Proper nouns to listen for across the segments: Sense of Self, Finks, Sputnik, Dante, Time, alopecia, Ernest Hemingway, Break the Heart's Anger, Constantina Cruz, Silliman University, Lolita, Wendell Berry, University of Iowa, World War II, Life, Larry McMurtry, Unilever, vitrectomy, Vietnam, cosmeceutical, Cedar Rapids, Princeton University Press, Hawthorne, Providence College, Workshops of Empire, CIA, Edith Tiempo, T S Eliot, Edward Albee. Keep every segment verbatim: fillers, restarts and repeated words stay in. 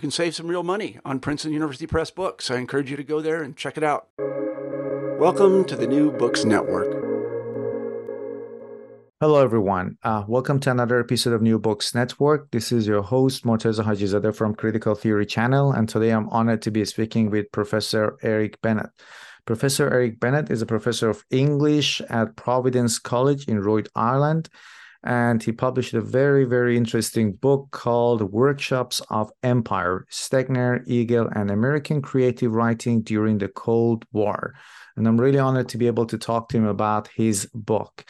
can save some real money on Princeton University Press books. I encourage you to go there and check it out. Welcome to the New Books Network. Hello, everyone. Uh, welcome to another episode of New Books Network. This is your host, Morteza Hajizadeh from Critical Theory Channel, and today I'm honored to be speaking with Professor Eric Bennett. Professor Eric Bennett is a professor of English at Providence College in Rhode Island, and he published a very, very interesting book called Workshops of Empire, Stegner, Eagle, and American Creative Writing During the Cold War. And I'm really honored to be able to talk to him about his book.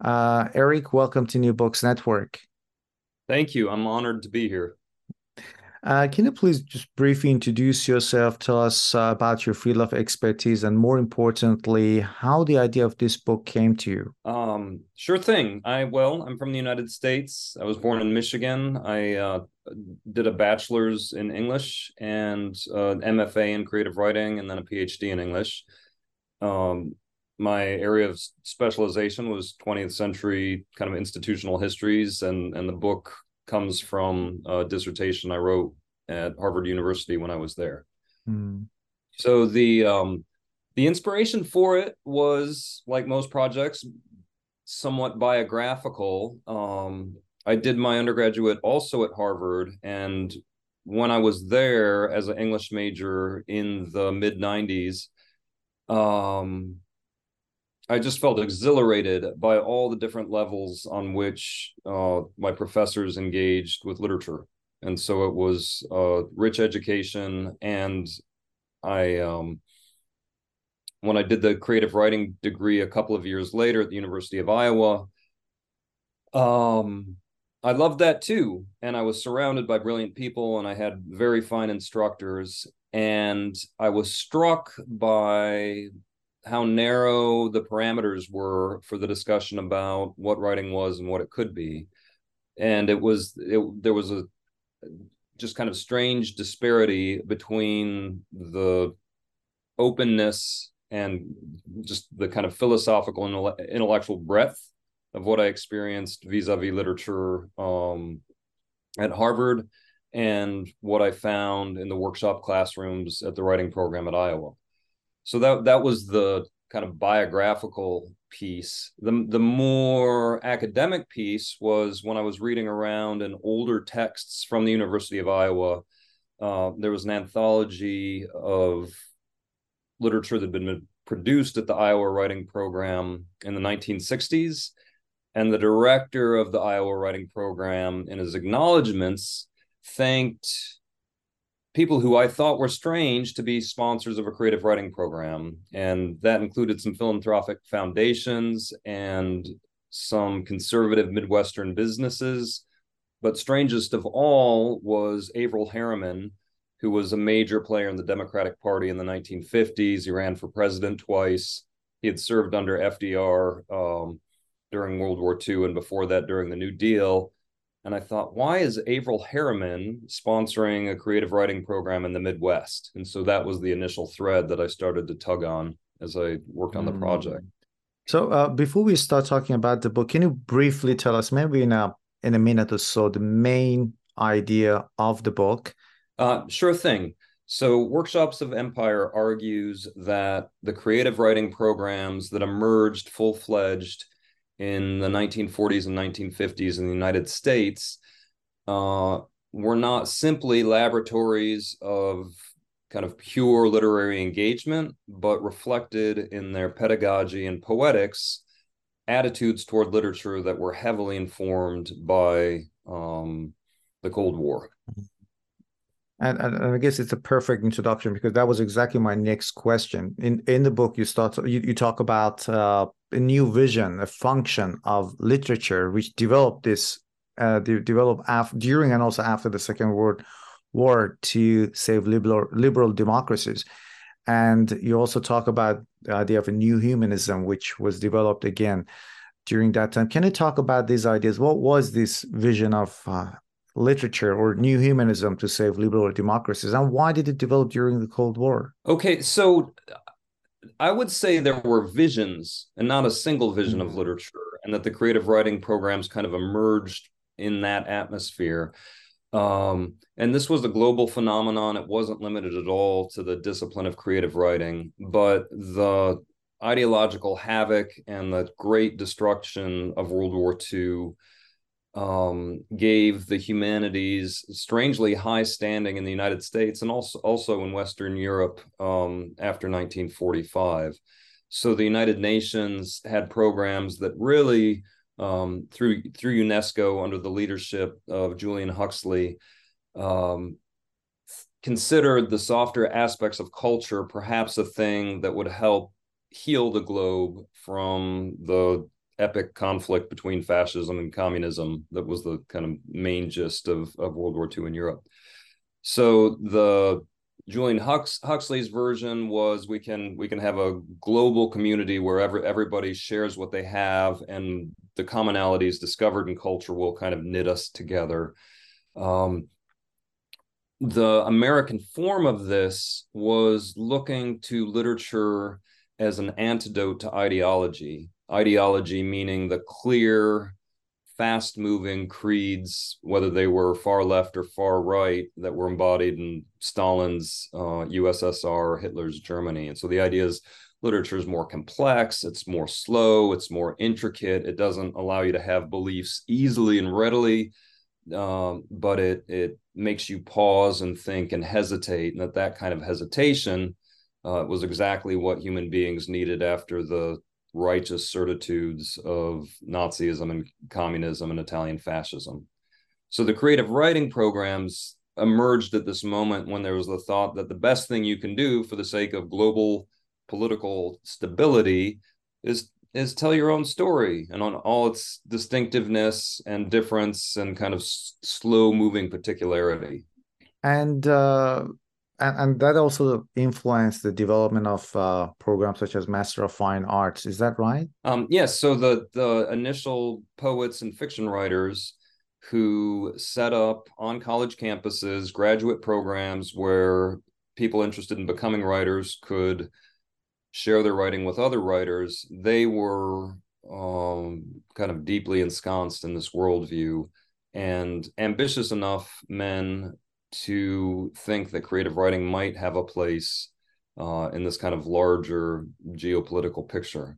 Uh, Eric, welcome to New Books Network. Thank you. I'm honored to be here. Uh, can you please just briefly introduce yourself, tell us uh, about your field of expertise, and more importantly, how the idea of this book came to you? Um, sure thing. I well, I'm from the United States. I was born in Michigan. I uh, did a bachelor's in English and uh, M F A in creative writing, and then a P H D in English. Um, my area of specialization was twentieth century kind of institutional histories, and, and the book comes from a dissertation I wrote at Harvard University when I was there. Mm. So the um, the inspiration for it was, like most projects, somewhat biographical. Um, I did my undergraduate also at Harvard, and when I was there as an English major in the mid nineties, Um, I just felt exhilarated by all the different levels on which uh, my professors engaged with literature. And so it was uh, rich education. And I, um, when I did the creative writing degree a couple of years later at the University of Iowa, um, I loved that too. And I was surrounded by brilliant people, and I had very fine instructors. And I was struck by how narrow the parameters were for the discussion about what writing was and what it could be. And it was, it, there was a just kind of strange disparity between the openness and just the kind of philosophical and intellectual breadth of what I experienced vis-a-vis literature um, at Harvard and what I found in the workshop classrooms at the writing program at Iowa. So that that was the kind of biographical piece. The, the more academic piece was when I was reading around in older texts from the University of Iowa. Uh, there was an anthology of literature that had been produced at the Iowa Writing Program in the nineteen sixties. And the director of the Iowa Writing Program, in his acknowledgments, thanked people who I thought were strange to be sponsors of a creative writing program. And that included some philanthropic foundations and some conservative Midwestern businesses. But strangest of all was Averell Harriman, who was a major player in the Democratic Party in the nineteen fifties. He ran for president twice. He had served under F D R um, during World War Two, and before that during the New Deal. And I thought, why is Averell Harriman sponsoring a creative writing program in the Midwest? And so that was the initial thread that I started to tug on as I worked on mm. the project. So uh, before we start talking about the book, can you briefly tell us, maybe in a in a minute or so, the main idea of the book? Uh, sure thing. So Workshops of Empire argues that the creative writing programs that emerged full-fledged in the nineteen forties and nineteen fifties in the United States uh, were not simply laboratories of kind of pure literary engagement, but reflected in their pedagogy and poetics attitudes toward literature that were heavily informed by um, the Cold War. And, and I guess it's a perfect introduction, because that was exactly my next question. In in the book, you start you, you talk about uh, a new vision, a function of literature, which developed this uh, developed after, during, and also after the Second World War to save liberal liberal democracies. And you also talk about the idea of a new humanism, which was developed again during that time. Can you talk about these ideas? What was this vision of uh, literature or new humanism to save liberal democracies, and why did it develop during the Cold War? Okay, so I would say there were visions and not a single vision mm-hmm. of literature, and that the creative writing programs kind of emerged in that atmosphere. Um, and this was a global phenomenon. It wasn't limited at all to the discipline of creative writing, but the ideological havoc and the great destruction of World War Two Um, gave the humanities strangely high standing in the United States and also, also in Western Europe um, after nineteen forty-five. So the United Nations had programs that really, um, through, through UNESCO under the leadership of Julian Huxley, um, considered the softer aspects of culture perhaps a thing that would help heal the globe from the epic conflict between fascism and communism that was the kind of main gist of, of World War Two in Europe. So the Julian Hux, Huxley's version was we can we can have a global community where every, everybody shares what they have, and the commonalities discovered in culture will kind of knit us together. Um, the American form of this was looking to literature as an antidote to ideology. Ideology meaning the clear, fast-moving creeds, whether they were far left or far right, that were embodied in Stalin's uh, U S S R or Hitler's Germany. And so the idea is literature is more complex, it's more slow, it's more intricate, it doesn't allow you to have beliefs easily and readily, uh, but it it makes you pause and think and hesitate, and that that kind of hesitation uh, was exactly what human beings needed after the righteous certitudes of Nazism and communism and Italian fascism. So the creative writing programs emerged at this moment when there was the thought that the best thing you can do for the sake of global political stability is, is tell your own story, and on all its distinctiveness and difference and kind of s- slow-moving particularity. And uh... And, and that also influenced the development of uh, programs such as Master of Fine Arts. Is that right? Um, yes. So the, the initial poets and fiction writers who set up on college campuses graduate programs where people interested in becoming writers could share their writing with other writers, they were um, kind of deeply ensconced in this worldview, and ambitious enough men to think that creative writing might have a place uh, in this kind of larger geopolitical picture.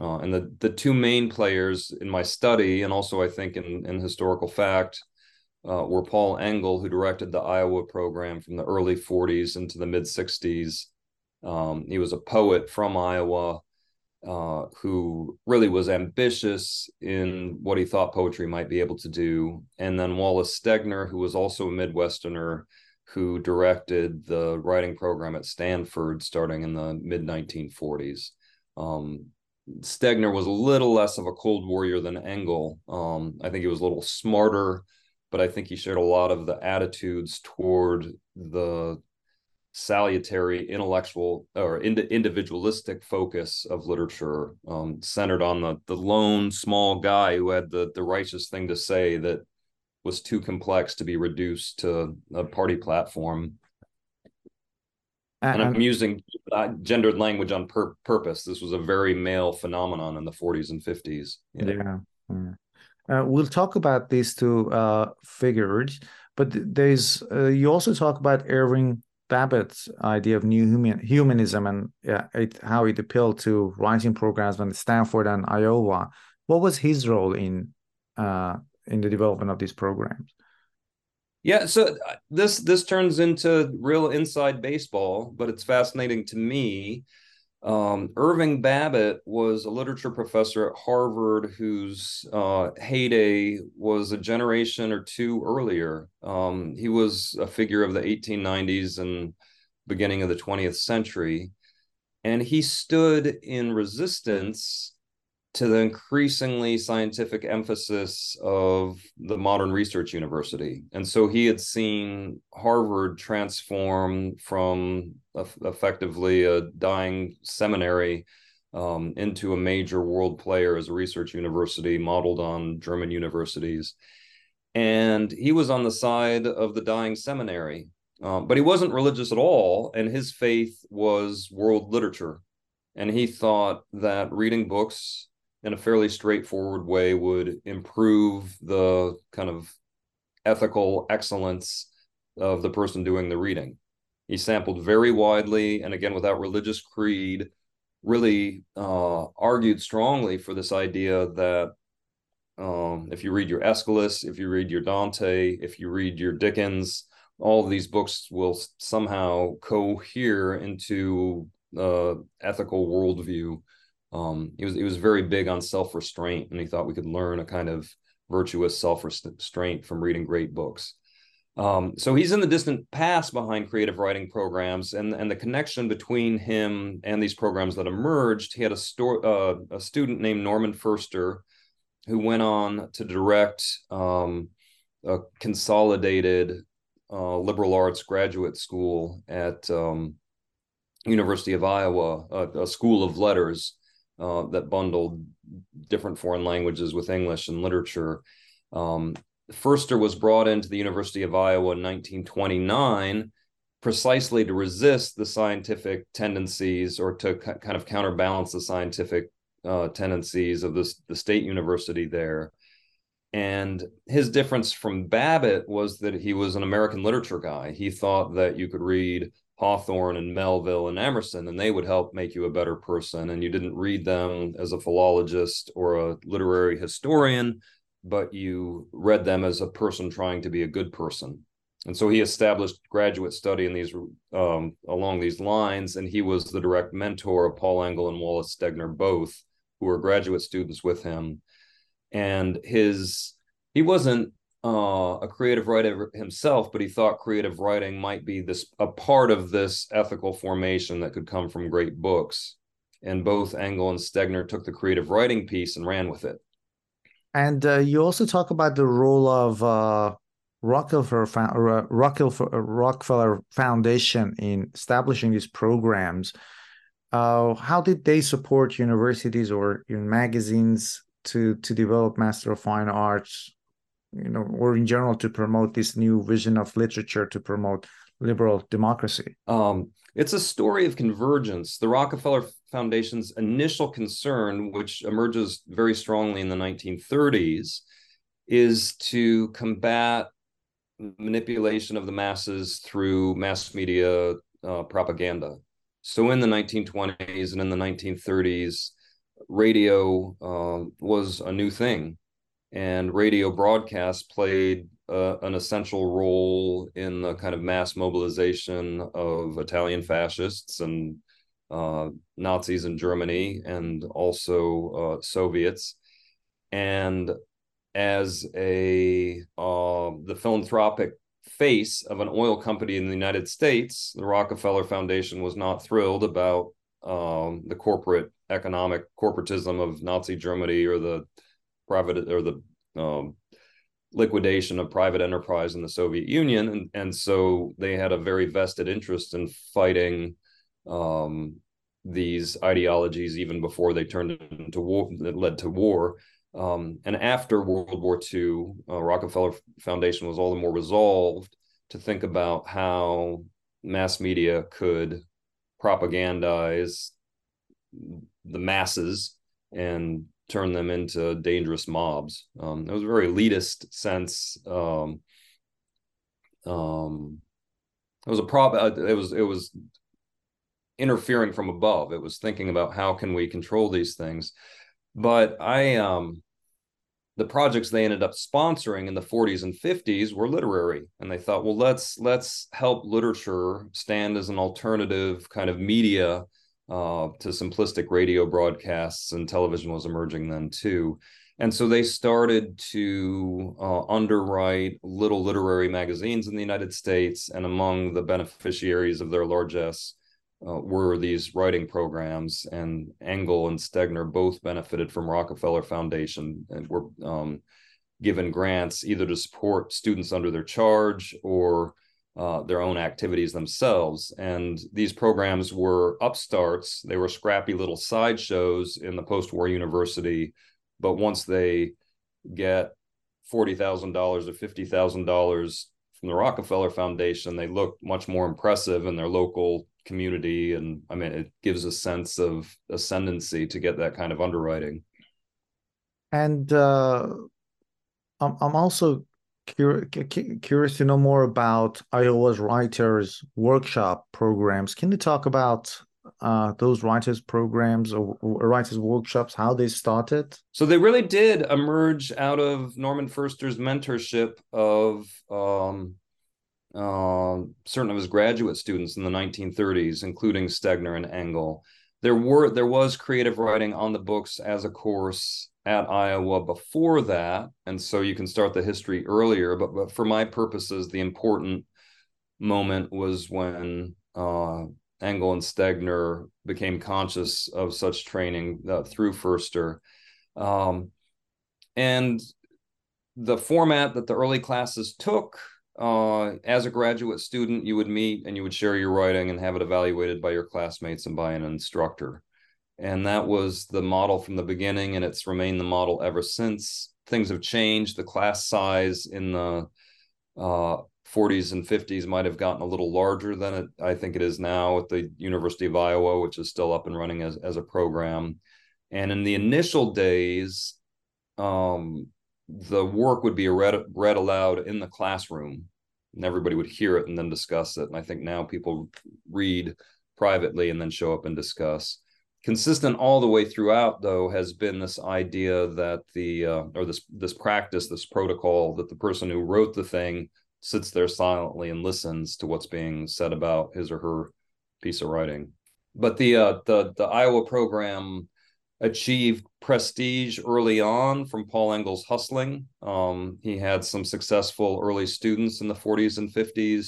Uh, and the, the two main players in my study, and also I think in, in historical fact, uh, were Paul Engle, who directed the Iowa program from the early forties into the mid-sixties. Um, he was a poet from Iowa uh, who really was ambitious in what he thought poetry might be able to do. And then Wallace Stegner, who was also a Midwesterner, who directed the writing program at Stanford starting in the mid nineteen forties. Um, Stegner was a little less of a cold warrior than Engel. Um, I think he was a little smarter, but I think he shared a lot of the attitudes toward the salutary intellectual or ind- individualistic focus of literature, um, centered on the the lone small guy who had the, the righteous thing to say that was too complex to be reduced to a party platform. And I'm using gendered language on pur- purpose. This was a very male phenomenon in the forties and fifties. Yeah. yeah, yeah. Uh, we'll talk about these two uh, figures, but there's uh, you also talk about Irving Babbitt's idea of new human, humanism and yeah, it, how it appealed to writing programs at Stanford and Iowa. What was his role in uh, in the development of these programs? Yeah, so this this turns into real inside baseball, but it's fascinating to me. Um, Irving Babbitt was a literature professor at Harvard whose uh, heyday was a generation or two earlier. Um, he was a figure of the eighteen nineties and beginning of the twentieth century, and he stood in resistance to the increasingly scientific emphasis of the modern research university. And so he had seen Harvard transform from effectively a dying seminary um, into a major world player as a research university modeled on German universities. And he was on the side of the dying seminary, um, but he wasn't religious at all. And his faith was world literature. And he thought that reading books in a fairly straightforward way would improve the kind of ethical excellence of the person doing the reading. He sampled very widely, and again, without religious creed, really uh, argued strongly for this idea that um, if you read your Aeschylus, if you read your Dante, if you read your Dickens, all of these books will somehow cohere into uh, ethical worldview. Um, he was he was very big on self-restraint, and he thought we could learn a kind of virtuous self-restraint from reading great books. Um, so he's in the distant past behind creative writing programs, and, and the connection between him and these programs that emerged, he had a, sto- uh, a student named Norman Foerster, who went on to direct um, a consolidated uh, liberal arts graduate school at um, University of Iowa, a, a school of letters Uh, that bundled different foreign languages with English and literature. Um, Foerster was brought into the University of Iowa in nineteen twenty-nine precisely to resist the scientific tendencies, or to c- kind of counterbalance the scientific uh, tendencies of this, the state university there. And his difference from Babbitt was that he was an American literature guy. He thought that you could read Hawthorne and Melville and Emerson, and they would help make you a better person. And you didn't read them as a philologist or a literary historian, but you read them as a person trying to be a good person. And so he established graduate study in these um, along these lines, and he was the direct mentor of Paul Engle and Wallace Stegner, both, who were graduate students with him. And his he wasn't Uh, a creative writer himself, but he thought creative writing might be this a part of this ethical formation that could come from great books. And both Engle and Stegner took the creative writing piece and ran with it. And uh, you also talk about the role of uh, Rockefeller, Rockefeller, Rockefeller Foundation in establishing these programs. Uh, how did they support universities or in magazines to to develop Master of Fine Arts? You know, or in general, to promote this new vision of literature, to promote liberal democracy? Um, it's a story of convergence. The Rockefeller Foundation's initial concern, which emerges very strongly in the nineteen thirties, is to combat manipulation of the masses through mass media uh, propaganda. So in the nineteen twenties and in the nineteen thirties, radio uh, was a new thing. And radio broadcasts played uh, an essential role in the kind of mass mobilization of Italian fascists and uh, Nazis in Germany, and also uh, Soviets. And as a uh, the philanthropic face of an oil company in the United States, the Rockefeller Foundation was not thrilled about um, the corporate economic corporatism of Nazi Germany, or the private or the um, liquidation of private enterprise in the Soviet Union. And, and so they had a very vested interest in fighting um, these ideologies even before they turned into war, that led to war. Um, and after World War Two, uh, Rockefeller Foundation was all the more resolved to think about how mass media could propaganda is the masses and turn them into dangerous mobs. Um, it was a very elitist sense. Um, um, it was a prob- It was it was interfering from above. It was thinking about how can we control these things. But I, um, the projects they ended up sponsoring in the forties and fifties were literary, and they thought, well, let's let's help literature stand as an alternative kind of media Uh, to simplistic radio broadcasts, and television was emerging then too. And so they started to uh, underwrite little literary magazines in the United States, and among the beneficiaries of their largesse uh, were these writing programs, and Engle and Stegner both benefited from Rockefeller Foundation and were um, given grants either to support students under their charge or Uh, their own activities themselves. And these programs were upstarts. They were scrappy little sideshows in the post-war university. But once they get forty thousand dollars or fifty thousand dollars from the Rockefeller Foundation, they look much more impressive in their local community. And I mean, it gives a sense of ascendancy to get that kind of underwriting. And uh, I'm, I'm also curious to know more about Iowa's writers' workshop programs. Can you talk about uh, those writers' programs or, or writers' workshops, how they started? So they really did emerge out of Norman Foerster's mentorship of um, uh, certain of his graduate students in the nineteen thirties, including Stegner and Engle. There were there was creative writing on the books as a course at Iowa before that, and so you can start the history earlier. But, but for my purposes, the important moment was when uh, Engle and Stegner became conscious of such training uh, through Foerster, um, and the format that the early classes took. Uh, as a graduate student, you would meet and you would share your writing and have it evaluated by your classmates and by an instructor. And that was the model from the beginning, and it's remained the model ever since. Things have changed. The class size in the uh, forties and fifties might have gotten a little larger than it, I think it is now at the University of Iowa, which is still up and running as, as a program. And in the initial days, um, the work would be read, read aloud in the classroom, and everybody would hear it and then discuss it. And I think now people read privately and then show up and discuss. Consistent all the way throughout, though, has been this idea that the, uh, or this this practice, this protocol, that the person who wrote the thing sits there silently and listens to what's being said about his or her piece of writing. But the uh, the the Iowa program achieved prestige early on from Paul Engle's hustling. Um, he had some successful early students in the forties and fifties,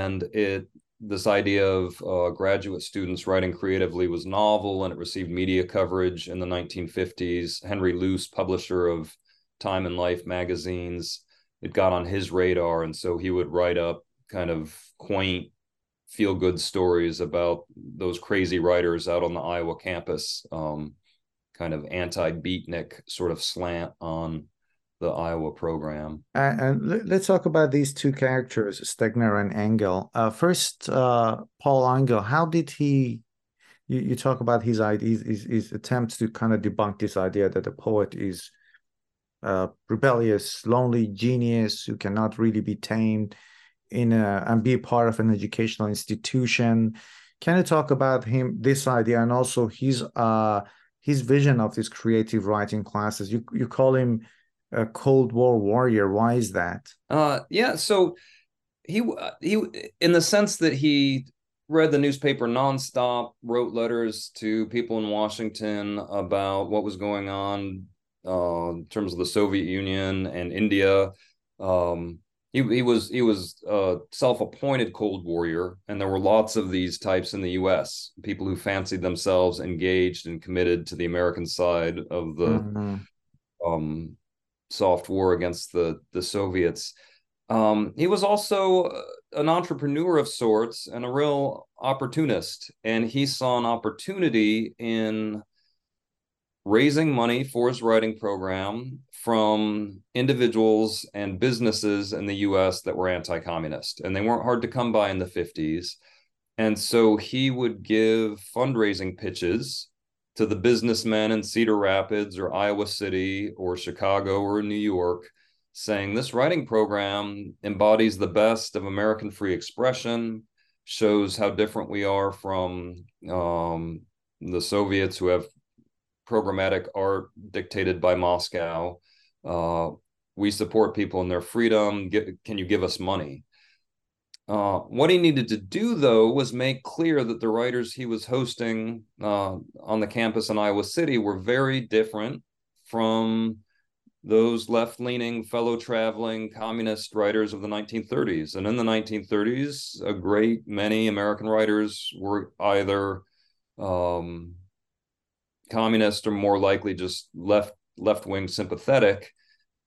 and it this idea of uh, graduate students writing creatively was novel, and it received media coverage in the nineteen fifties. Henry Luce, publisher of Time and Life magazines, it got on his radar, and so he would write up kind of quaint, feel-good stories about those crazy writers out on the Iowa campus, um, kind of anti-beatnik sort of slant on the Iowa program. And, and let's talk about these two characters, Stegner and Engle. Uh, first, uh, Paul Engle, how did he, you, you talk about his, his, his attempts to kind of debunk this idea that the poet is a rebellious, lonely genius who cannot really be tamed in a, and be part of an educational institution. Can you talk about him, this idea, and also his uh, his vision of these creative writing classes? You you call him a Cold War warrior. Why is that? Uh, yeah, so he he in the sense that he read the newspaper nonstop, wrote letters to people in Washington about what was going on uh, in terms of the Soviet Union and India. Um, He, he was he was a self-appointed Cold Warrior, and there were lots of these types in the U S, people who fancied themselves engaged and committed to the American side of the mm-hmm. um, soft war against the, the Soviets. Um, he was also an entrepreneur of sorts and a real opportunist, and he saw an opportunity in raising money for his writing program from individuals and businesses in the U S that were anti-communist. And they weren't hard to come by in the fifties. And so he would give fundraising pitches to the businessmen in Cedar Rapids or Iowa City or Chicago or New York, saying this writing program embodies the best of American free expression, shows how different we are from um, the Soviets, who have programmatic art dictated by Moscow. Uh, we support people in their freedom. Get, can you give us money? Uh, what he needed to do, though, was make clear that the writers he was hosting uh, on the campus in Iowa City were very different from those left-leaning, fellow-traveling communist writers of the nineteen thirties. And in the nineteen thirties, a great many American writers were either um, communist or more likely just left, left-wing sympathetic.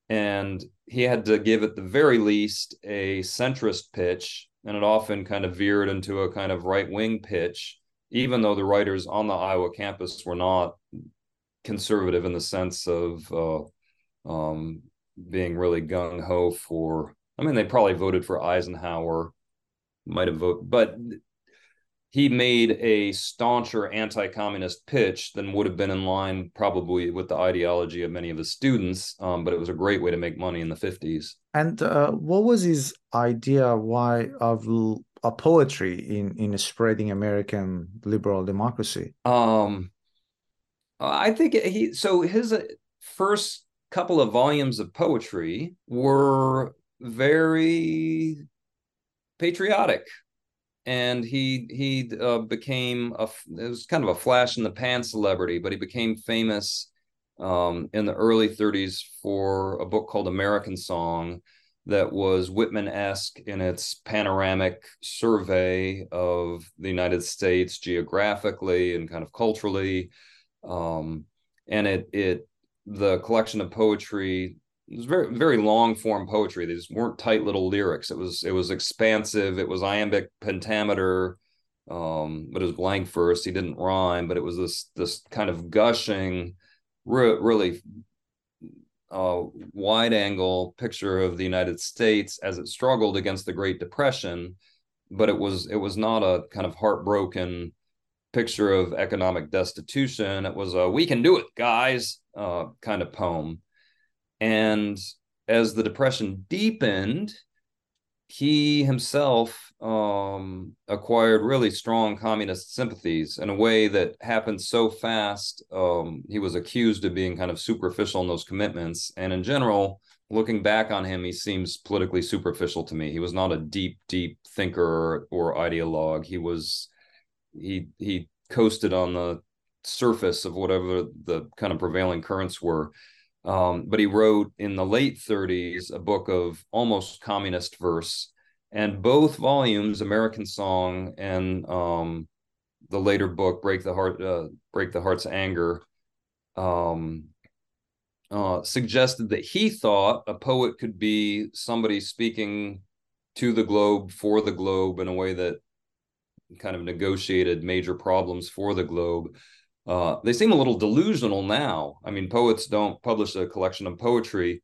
And he had to give, at the very least, a centrist pitch, and it often kind of veered into a kind of right-wing pitch, even though the writers on the Iowa campus were not conservative in the sense of uh, um, being really gung-ho for, I mean, they probably voted for Eisenhower, might have voted, but he made a stauncher anti-communist pitch than would have been in line probably with the ideology of many of his students, um, but it was a great way to make money in the fifties. And uh, what was his idea why of, of poetry in, in spreading American liberal democracy? Um, I think he, so his first couple of volumes of poetry were very patriotic. And he he uh, became a it was kind of a flash in the pan celebrity, but he became famous um, in the early thirties for a book called American Song that was Whitman-esque in its panoramic survey of the United States geographically and kind of culturally. Um, and it it the collection of poetry. It was very, very long form poetry. These weren't tight little lyrics. It was, it was expansive. It was iambic pentameter, um, but it was blank verse. He didn't rhyme, but it was this, this kind of gushing, re- really uh, wide angle picture of the United States as it struggled against the Great Depression. But it was, it was not a kind of heartbroken picture of economic destitution. It was a, we can do it, guys, uh, kind of poem. And as the Depression deepened, he himself um, acquired really strong communist sympathies in a way that happened so fast. Um, he was accused of being kind of superficial in those commitments. And in general, looking back on him, he seems politically superficial to me. He was not a deep, deep thinker or ideologue. He was, he, he coasted on the surface of whatever the kind of prevailing currents were. Um, but he wrote in the late thirties a book of almost communist verse, and both volumes, American Song and um, the later book, Break the Heart, uh, Break the Heart's Anger, um, uh, suggested that he thought a poet could be somebody speaking to the globe, for the globe, in a way that kind of negotiated major problems for the globe. Uh, they seem a little delusional now. I mean, poets don't publish a collection of poetry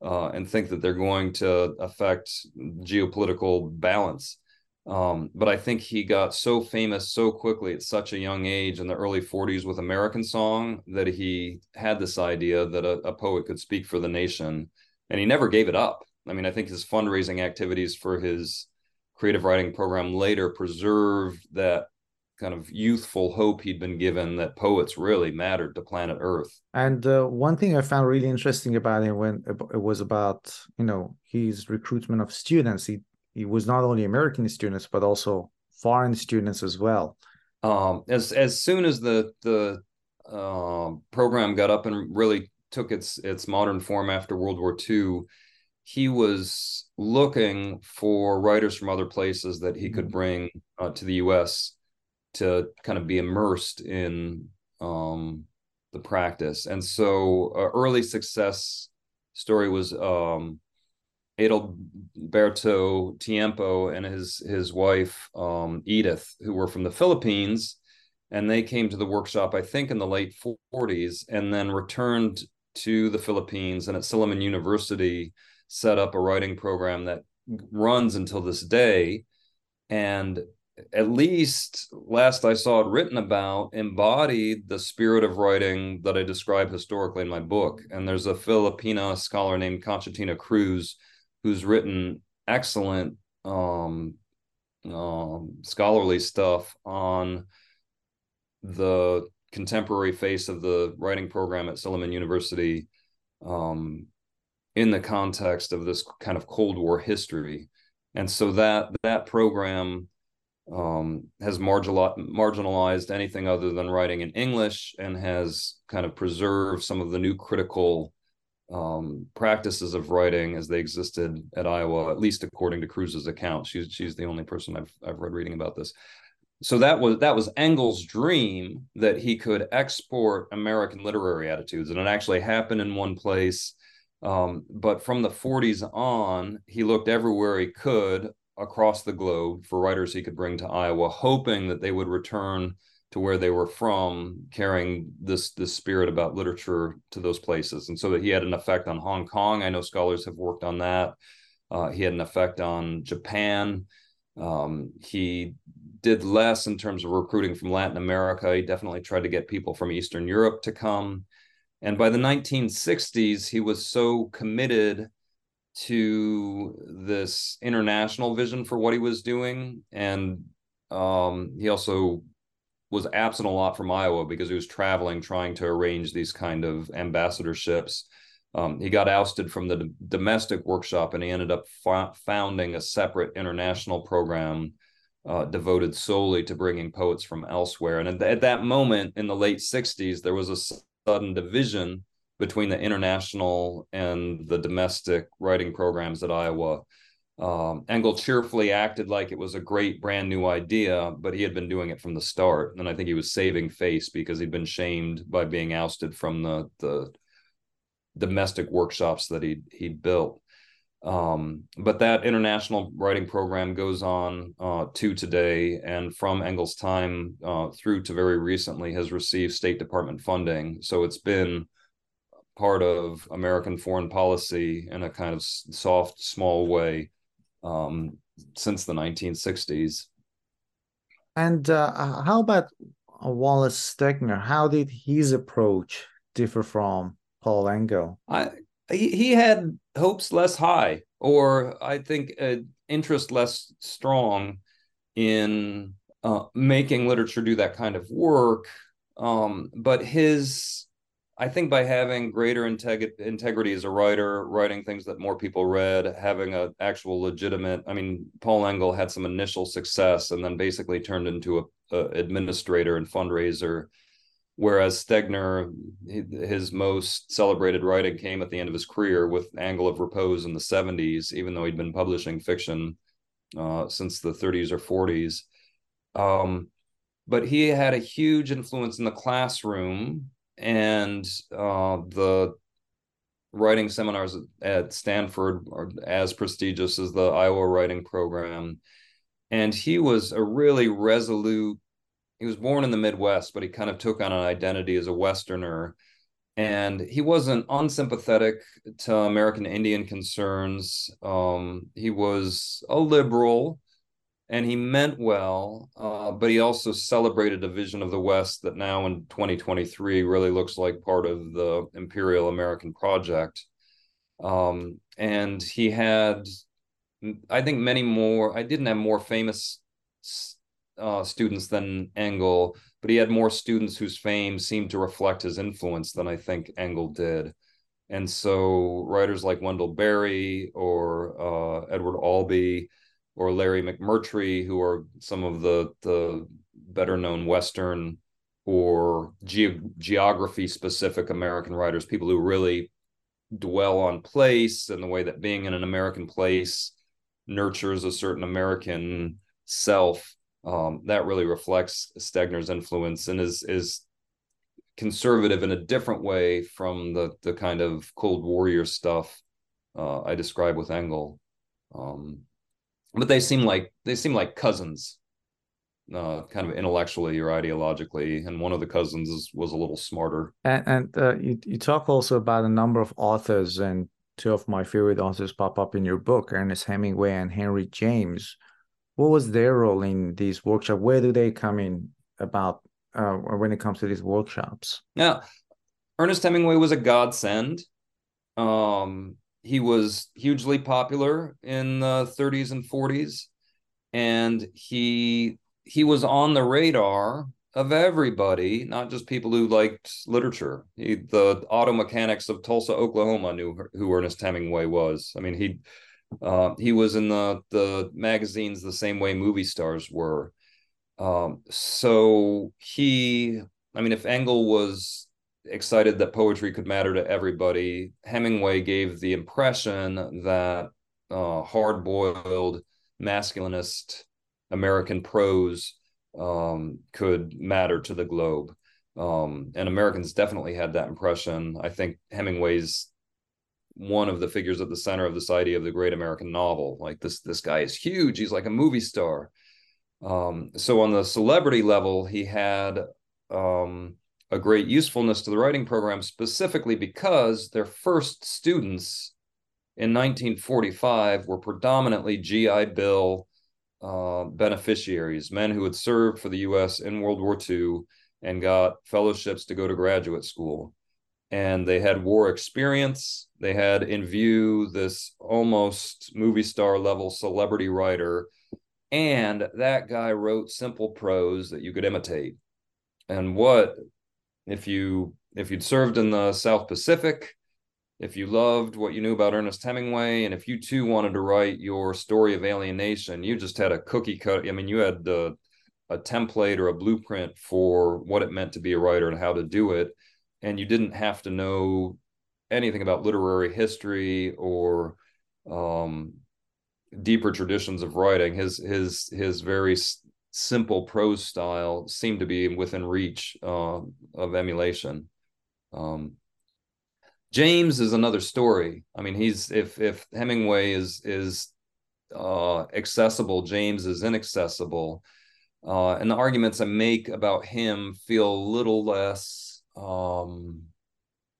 uh, and think that they're going to affect geopolitical balance. Um, but I think he got so famous so quickly at such a young age in the early forties with American Song that he had this idea that a, a poet could speak for the nation, and he never gave it up. I mean, I think his fundraising activities for his creative writing program later preserved that kind of youthful hope he'd been given that poets really mattered to planet Earth. And uh, one thing I found really interesting about him when it was about, you know, his recruitment of students. He he was not only American students, but also foreign students as well. Um, as as soon as the the uh, program got up and really took its its modern form after World War Two, he was looking for writers from other places that he could bring uh, to the U S to kind of be immersed in um, the practice. And so uh, early success story was um, Adalberto Tiempo and his his wife, um, Edith, who were from the Philippines. And they came to the workshop, I think, in the late forties, and then returned to the Philippines, and at Silliman University set up a writing program that runs until this day. And at least last I saw it written about, embodied the spirit of writing that I describe historically in my book. And there's a Filipina scholar named Constantina Cruz who's written excellent um, um, scholarly stuff on the contemporary face of the writing program at Silliman University um, in the context of this kind of Cold War history. And so that that program Um, has marginal, marginalized anything other than writing in English, and has kind of preserved some of the new critical um, practices of writing as they existed at Iowa, at least according to Cruz's account. She's she's the only person I've I've read reading about this. So that was that was Engle's dream, that he could export American literary attitudes, and it actually happened in one place. Um, but from the forties on, he looked everywhere he could across the globe for writers he could bring to Iowa, hoping that they would return to where they were from, carrying this this spirit about literature to those places. And so that he had an effect on Hong Kong. I know scholars have worked on that. Uh, he had an effect on Japan. Um, he did less in terms of recruiting from Latin America. He definitely tried to get people from Eastern Europe to come. And by the nineteen sixties, he was so committed to this international vision for what he was doing. And um, he also was absent a lot from Iowa because he was traveling, trying to arrange these kind of ambassadorships. Um, he got ousted from the d- domestic workshop, and he ended up fa- founding a separate international program uh, devoted solely to bringing poets from elsewhere. And at, th- at that moment in the late sixties, there was a sudden division between the international and the domestic writing programs at Iowa. Um, Engle cheerfully acted like it was a great brand new idea, but he had been doing it from the start. And I think he was saving face because he'd been shamed by being ousted from the, the domestic workshops that he, he built. Um, but that international writing program goes on uh, to today, and from Engle's time uh, through to very recently has received State Department funding. So it's been part of American foreign policy in a kind of soft, small way um, since the nineteen sixties. And uh, how about Wallace Stegner? How did his approach differ from Paul Engle? I, he, he had hopes less high, or I think uh, interest less strong in uh, making literature do that kind of work. Um, but his... I think by having greater integ- integrity as a writer, writing things that more people read, having an actual legitimate, I mean, Paul Engle had some initial success and then basically turned into an administrator and fundraiser, whereas Stegner, his most celebrated writing came at the end of his career with Angle of Repose in the seventies, even though he'd been publishing fiction uh, since the thirties or forties. Um, but he had a huge influence in the classroom, and uh, the writing seminars at Stanford are as prestigious as the Iowa Writing Program. And he was a really resolute, he was born in the Midwest, but he kind of took on an identity as a Westerner. And he wasn't unsympathetic to American Indian concerns. Um, he was a liberal, and he meant well, uh, but he also celebrated a vision of the West that now in twenty twenty-three really looks like part of the imperial American project. Um, and he had, I think many more, I didn't have more famous uh, students than Engle, but he had more students whose fame seemed to reflect his influence than I think Engle did. And so writers like Wendell Berry or uh, Edward Albee or Larry McMurtry, who are some of the, the better-known Western or ge- geography-specific American writers, people who really dwell on place and the way that being in an American place nurtures a certain American self. Um, that really reflects Stegner's influence and is is conservative in a different way from the, the kind of Cold Warrior stuff uh, I describe with Engle. Um, But they seem like they seem like cousins, uh, kind of intellectually or ideologically. And one of the cousins is, was a little smarter. And, and uh, you, you talk also about a number of authors, and two of my favorite authors pop up in your book, Ernest Hemingway and Henry James. What was their role in these workshops? Where do they come in about uh, when it comes to these workshops? Now, Ernest Hemingway was a godsend. Um, he was hugely popular in the thirties and forties, and he he was on the radar of everybody, not just people who liked literature. He, the auto mechanics of Tulsa, Oklahoma, knew who Ernest Hemingway was. I mean, he uh, he was in the the magazines the same way movie stars were. Um, so he, I mean, if Engle was excited that poetry could matter to everybody, Hemingway gave the impression that uh, hard-boiled, masculinist American prose um, could matter to the globe. Um, and Americans definitely had that impression. I think Hemingway's one of the figures at the center of this idea of the great American novel. Like, this, this guy is huge. He's like a movie star. Um, so on the celebrity level, he had... Um, a great usefulness to the writing program, specifically because their first students in nineteen forty-five were predominantly G I Bill uh, beneficiaries, men who had served for the U S in World War Two and got fellowships to go to graduate school. And they had war experience. They had in view this almost movie star level celebrity writer. And that guy wrote simple prose that you could imitate. And what... If you if you'd served in the South Pacific, if you loved what you knew about Ernest Hemingway, and if you too wanted to write your story of alienation, you just had a cookie cut. I mean, you had a, a template or a blueprint for what it meant to be a writer and how to do it, and you didn't have to know anything about literary history or um, deeper traditions of writing. His his his very simple prose style seemed to be within reach uh, of emulation. Um, James is another story. I mean, he's if if Hemingway is is uh, accessible, James is inaccessible, uh, and the arguments I make about him feel a little less um,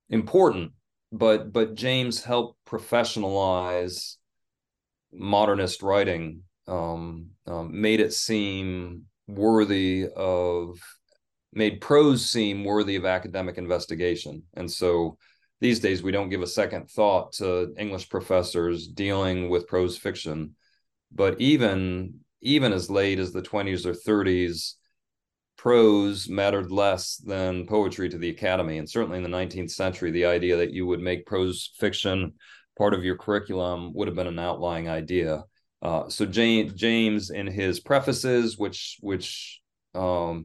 important. But but James helped professionalize modernist writing. Um, um, made it seem worthy of, made prose seem worthy of academic investigation. And so these days we don't give a second thought to English professors dealing with prose fiction. But even, even as late as the twenties or thirties, prose mattered less than poetry to the academy. And certainly in the nineteenth century, the idea that you would make prose fiction part of your curriculum would have been an outlying idea. Uh, so James, James in his prefaces, which which um,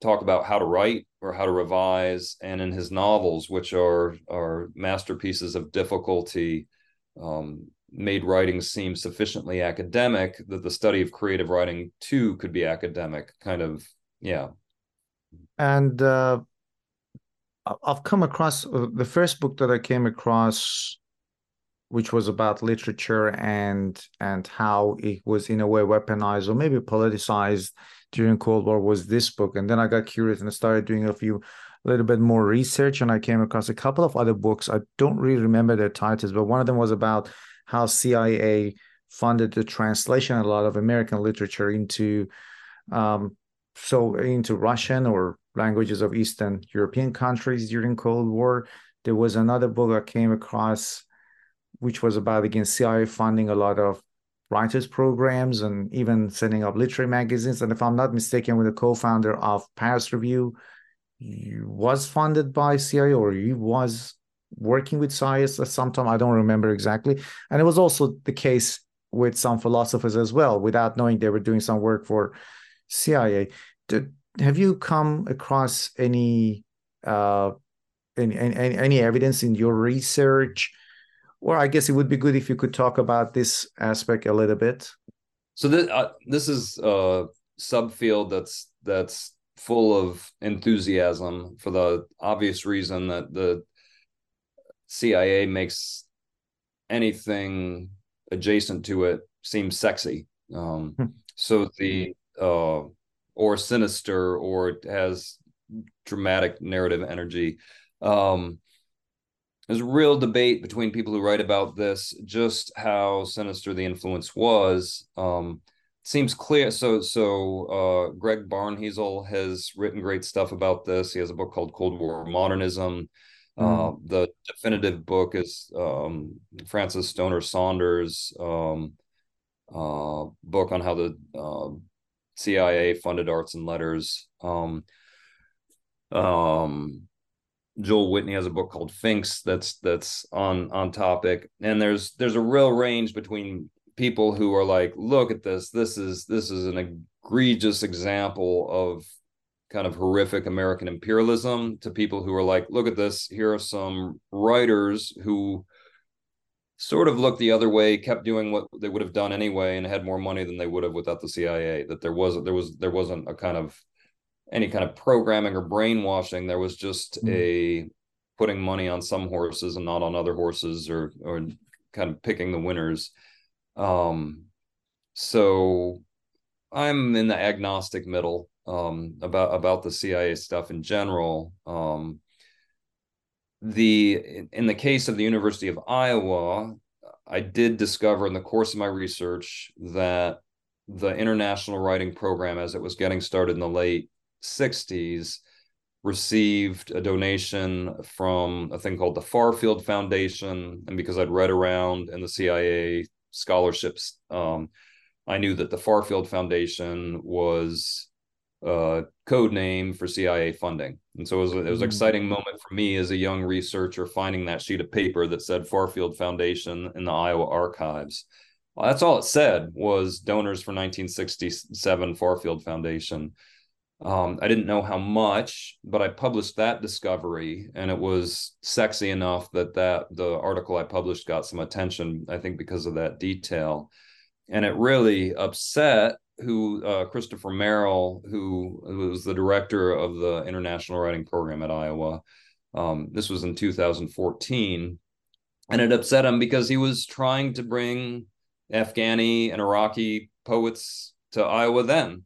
talk about how to write or how to revise, and in his novels, which are are masterpieces of difficulty, um, made writing seem sufficiently academic that the study of creative writing too could be academic, kind of, yeah. And uh, I've come across uh, the first book that I came across, which was about literature and and how it was in a way weaponized or maybe politicized during Cold War, was this book. And then I got curious and I started doing a few, a little bit more research, and I came across a couple of other books. I don't really remember their titles, but one of them was about how C I A funded the translation of a lot of American literature into um, so into Russian or languages of Eastern European countries during Cold War. There was another book I came across which was about, again, C I A funding a lot of writers' programs and even setting up literary magazines. And if I'm not mistaken, with the co-founder of Paris Review, you was funded by C I A, or you was working with C I A at some time. I don't remember exactly. And it was also the case with some philosophers as well, without knowing they were doing some work for C I A. Did, have you come across any, uh, any, any, any evidence in your research? Or I guess it would be good if you could talk about this aspect a little bit. So this, uh, this is a subfield that's that's full of enthusiasm for the obvious reason that the C I A makes anything adjacent to it seem sexy. Um, hmm. So the uh, or sinister, or it has dramatic narrative energy. Um, There's a real debate between people who write about this, just how sinister the influence was. Um, seems clear. So, so uh, Greg Barnheesel has written great stuff about this. He has a book called Cold War Modernism. Mm. Uh, the definitive book is um, Francis Stoner Saunders' um, uh, book on how the uh, C I A funded arts and letters. Um, um, Joel Whitney has a book called Finks that's that's on on topic, and there's there's a real range between people who are like, look at this, this is this is an egregious example of kind of horrific American imperialism, to people who are like, look at this, here are some writers who sort of looked the other way, kept doing what they would have done anyway, and had more money than they would have without the C I A. That there wasn't there was there wasn't a kind of any kind of programming or brainwashing. There was just mm. a putting money on some horses and not on other horses, or or kind of picking the winners. Um, so I'm in the agnostic middle, um, about, about the C I A stuff in general. Um, the, in the case of the University of Iowa, I did discover in the course of my research that the International Writing Program, as it was getting started in the late sixties, received a donation from a thing called the Farfield Foundation. And because I'd read around in the C I A scholarships, um, I knew that the Farfield Foundation was a code name for C I A funding. And so it was, it was an exciting moment for me as a young researcher, finding that sheet of paper that said Farfield Foundation in the Iowa archives. Well, that's all it said, was donors for nineteen sixty-seven Farfield Foundation. Um, I didn't know how much, but I published that discovery, and it was sexy enough that, that the article I published got some attention, I think because of that detail. And it really upset who uh, Christopher Merrill, who, who was the director of the International Writing Program at Iowa. Um, this was in two thousand fourteen. And it upset him because he was trying to bring Afghani and Iraqi poets to Iowa then,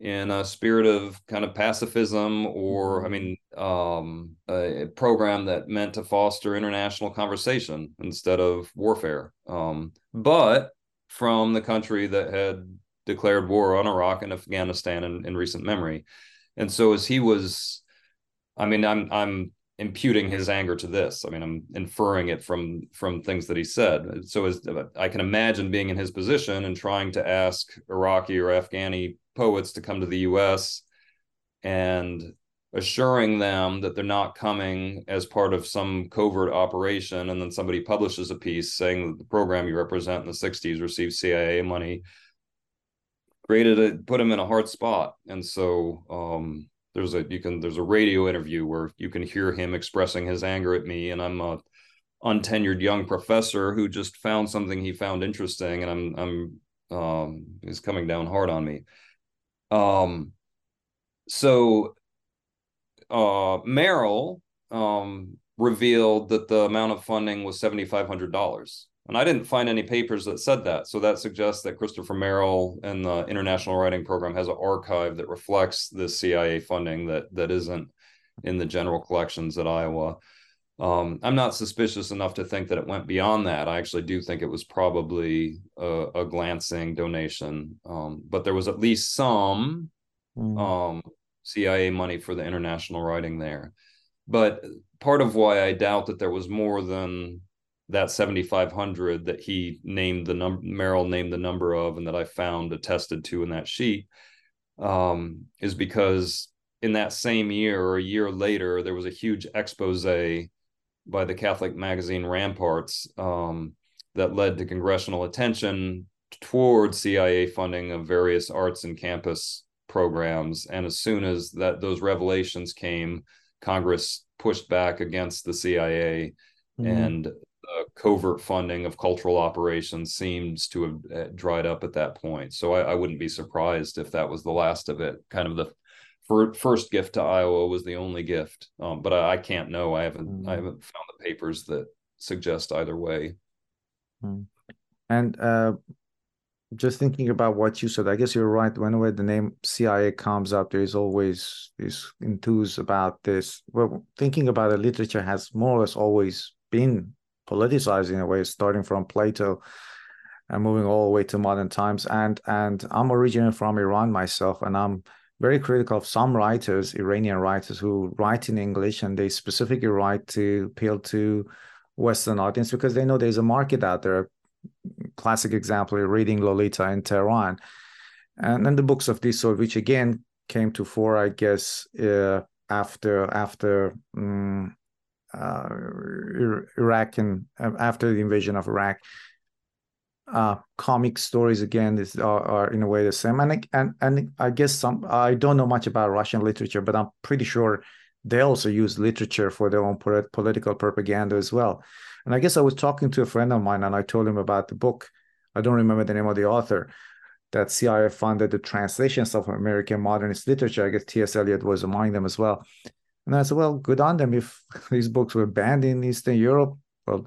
in a spirit of kind of pacifism, or, I mean, um, a program that meant to foster international conversation instead of warfare. Um, but from the country that had declared war on Iraq and Afghanistan in, in recent memory. And so as he was, I mean, I'm I'm imputing his anger to this. I mean, I'm inferring it from from things that he said. So as I can imagine being in his position and trying to ask Iraqi or Afghani poets to come to the U S and assuring them that they're not coming as part of some covert operation, and then somebody publishes a piece saying that the program you represent in the sixties received C I A money, created it, put him in a hard spot. And so um, there's a you can there's a radio interview where you can hear him expressing his anger at me, and I'm a untenured young professor who just found something he found interesting, and I'm I'm um, he's coming down hard on me. Um, so, uh, Merrill, um, revealed that the amount of funding was seven thousand five hundred dollars, and I didn't find any papers that said that. So that suggests that Christopher Merrill and the International Writing Program has an archive that reflects the C I A funding that, that isn't in the general collections at Iowa. Um, I'm not suspicious enough to think that it went beyond that. I actually do think it was probably a, a glancing donation, um, but there was at least some mm. um, C I A money for the international writing there. But part of why I doubt that there was more than that seven thousand five hundred that he named the number, Merrill named the number of, and that I found attested to in that sheet, um, is because in that same year or a year later, there was a huge expose by the Catholic magazine Ramparts, um, that led to congressional attention toward C I A funding of various arts and campus programs. And as soon as that those revelations came, Congress pushed back against the C I A, mm-hmm. and the covert funding of cultural operations seems to have dried up at that point. So I, I wouldn't be surprised if that was the last of it. Kind of the For first gift to Iowa was the only gift, um, but I, I can't know. I haven't mm. I haven't found the papers that suggest either way. Mm. And uh, just thinking about what you said, I guess you're right. Whenever the name C I A comes up, there is always this enthousiasm about this. Well, thinking about it, literature has more or less always been politicized in a way, starting from Plato and moving all the way to modern times. And and I'm originally from Iran myself, and I'm very critical of some writers, Iranian writers, who write in English, and they specifically write to appeal to Western audience because they know there's a market out there. Classic example, reading Lolita in Tehran. And then the books of this sort, which again came to fore, I guess, uh, after after um, uh, Iraq and uh, after the invasion of Iraq. Uh, comic stories again is are, are in a way the same, and and and I guess some I don't know much about Russian literature, but I'm pretty sure they also use literature for their own political propaganda as well. And I guess I was talking to a friend of mine, and I told him about the book. I don't remember the name of the author. That C I A funded the translations of American modernist literature. I guess T S Eliot was among them as well. And I said, well, good on them. If these books were banned in Eastern Europe, well,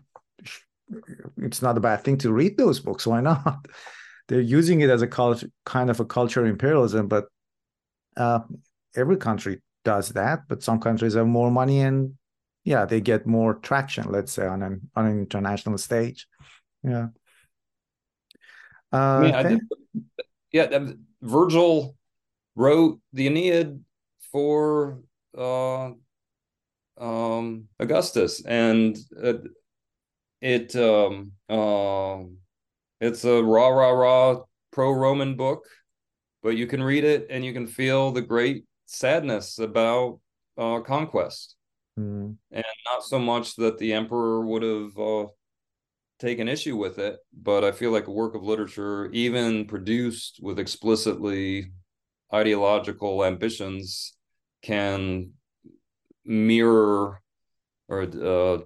it's not a bad thing to read those books. Why not? They're using it as a cult- kind of a cultural imperialism, but uh, every country does that. But some countries have more money and, yeah, they get more traction, let's say, on an on an international stage. Yeah. Uh, I mean, okay. I did, yeah, Virgil wrote the Aeneid for uh, um, Augustus, and uh, It um uh, it's a rah rah rah pro-Roman book, but you can read it and you can feel the great sadness about uh, conquest, mm. and not so much that the emperor would have uh, taken issue with it, but I feel like a work of literature, even produced with explicitly ideological ambitions, can mirror or uh,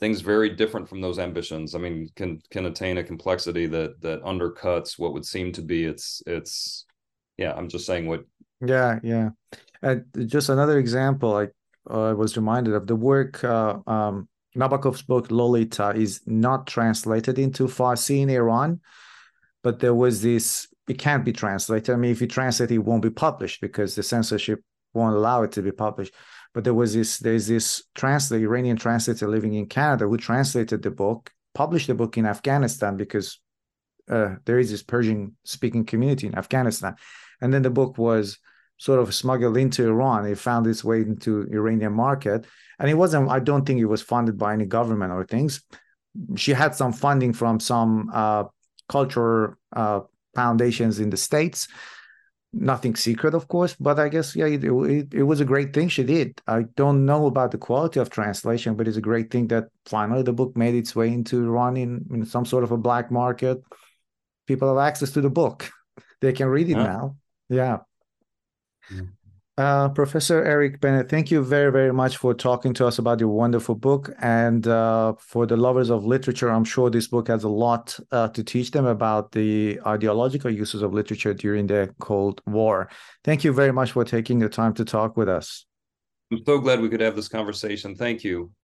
things very different from those ambitions. I mean, can can attain a complexity that that undercuts what would seem to be its its. Yeah, I'm just saying what. Yeah, yeah. Uh, just another example. I uh, was reminded of the work. Uh, um, Nabokov's book Lolita is not translated into Farsi in Iran, but there was this. It can't be translated. I mean, if you translate, it won't be published because the censorship won't allow it to be published. But there was this, there's this translator, Iranian translator living in Canada who translated the book, published the book in Afghanistan because uh, there is this Persian-speaking community in Afghanistan. And then the book was sort of smuggled into Iran. It found its way into Iranian market. And it wasn't, I don't think it was funded by any government or things. She had some funding from some uh, cultural uh, foundations in the States. Nothing secret, of course, but I guess, yeah, it, it, it was a great thing she did. I don't know about the quality of translation, but it's a great thing that finally the book made its way into Iran in, in some sort of a black market. People have access to the book. They can read it yeah. now. Yeah. Mm-hmm. Uh, Professor Eric Bennett, thank you very, very much for talking to us about your wonderful book. And uh, for the lovers of literature, I'm sure this book has a lot uh, to teach them about the ideological uses of literature during the Cold War. Thank you very much for taking the time to talk with us. I'm so glad we could have this conversation. Thank you.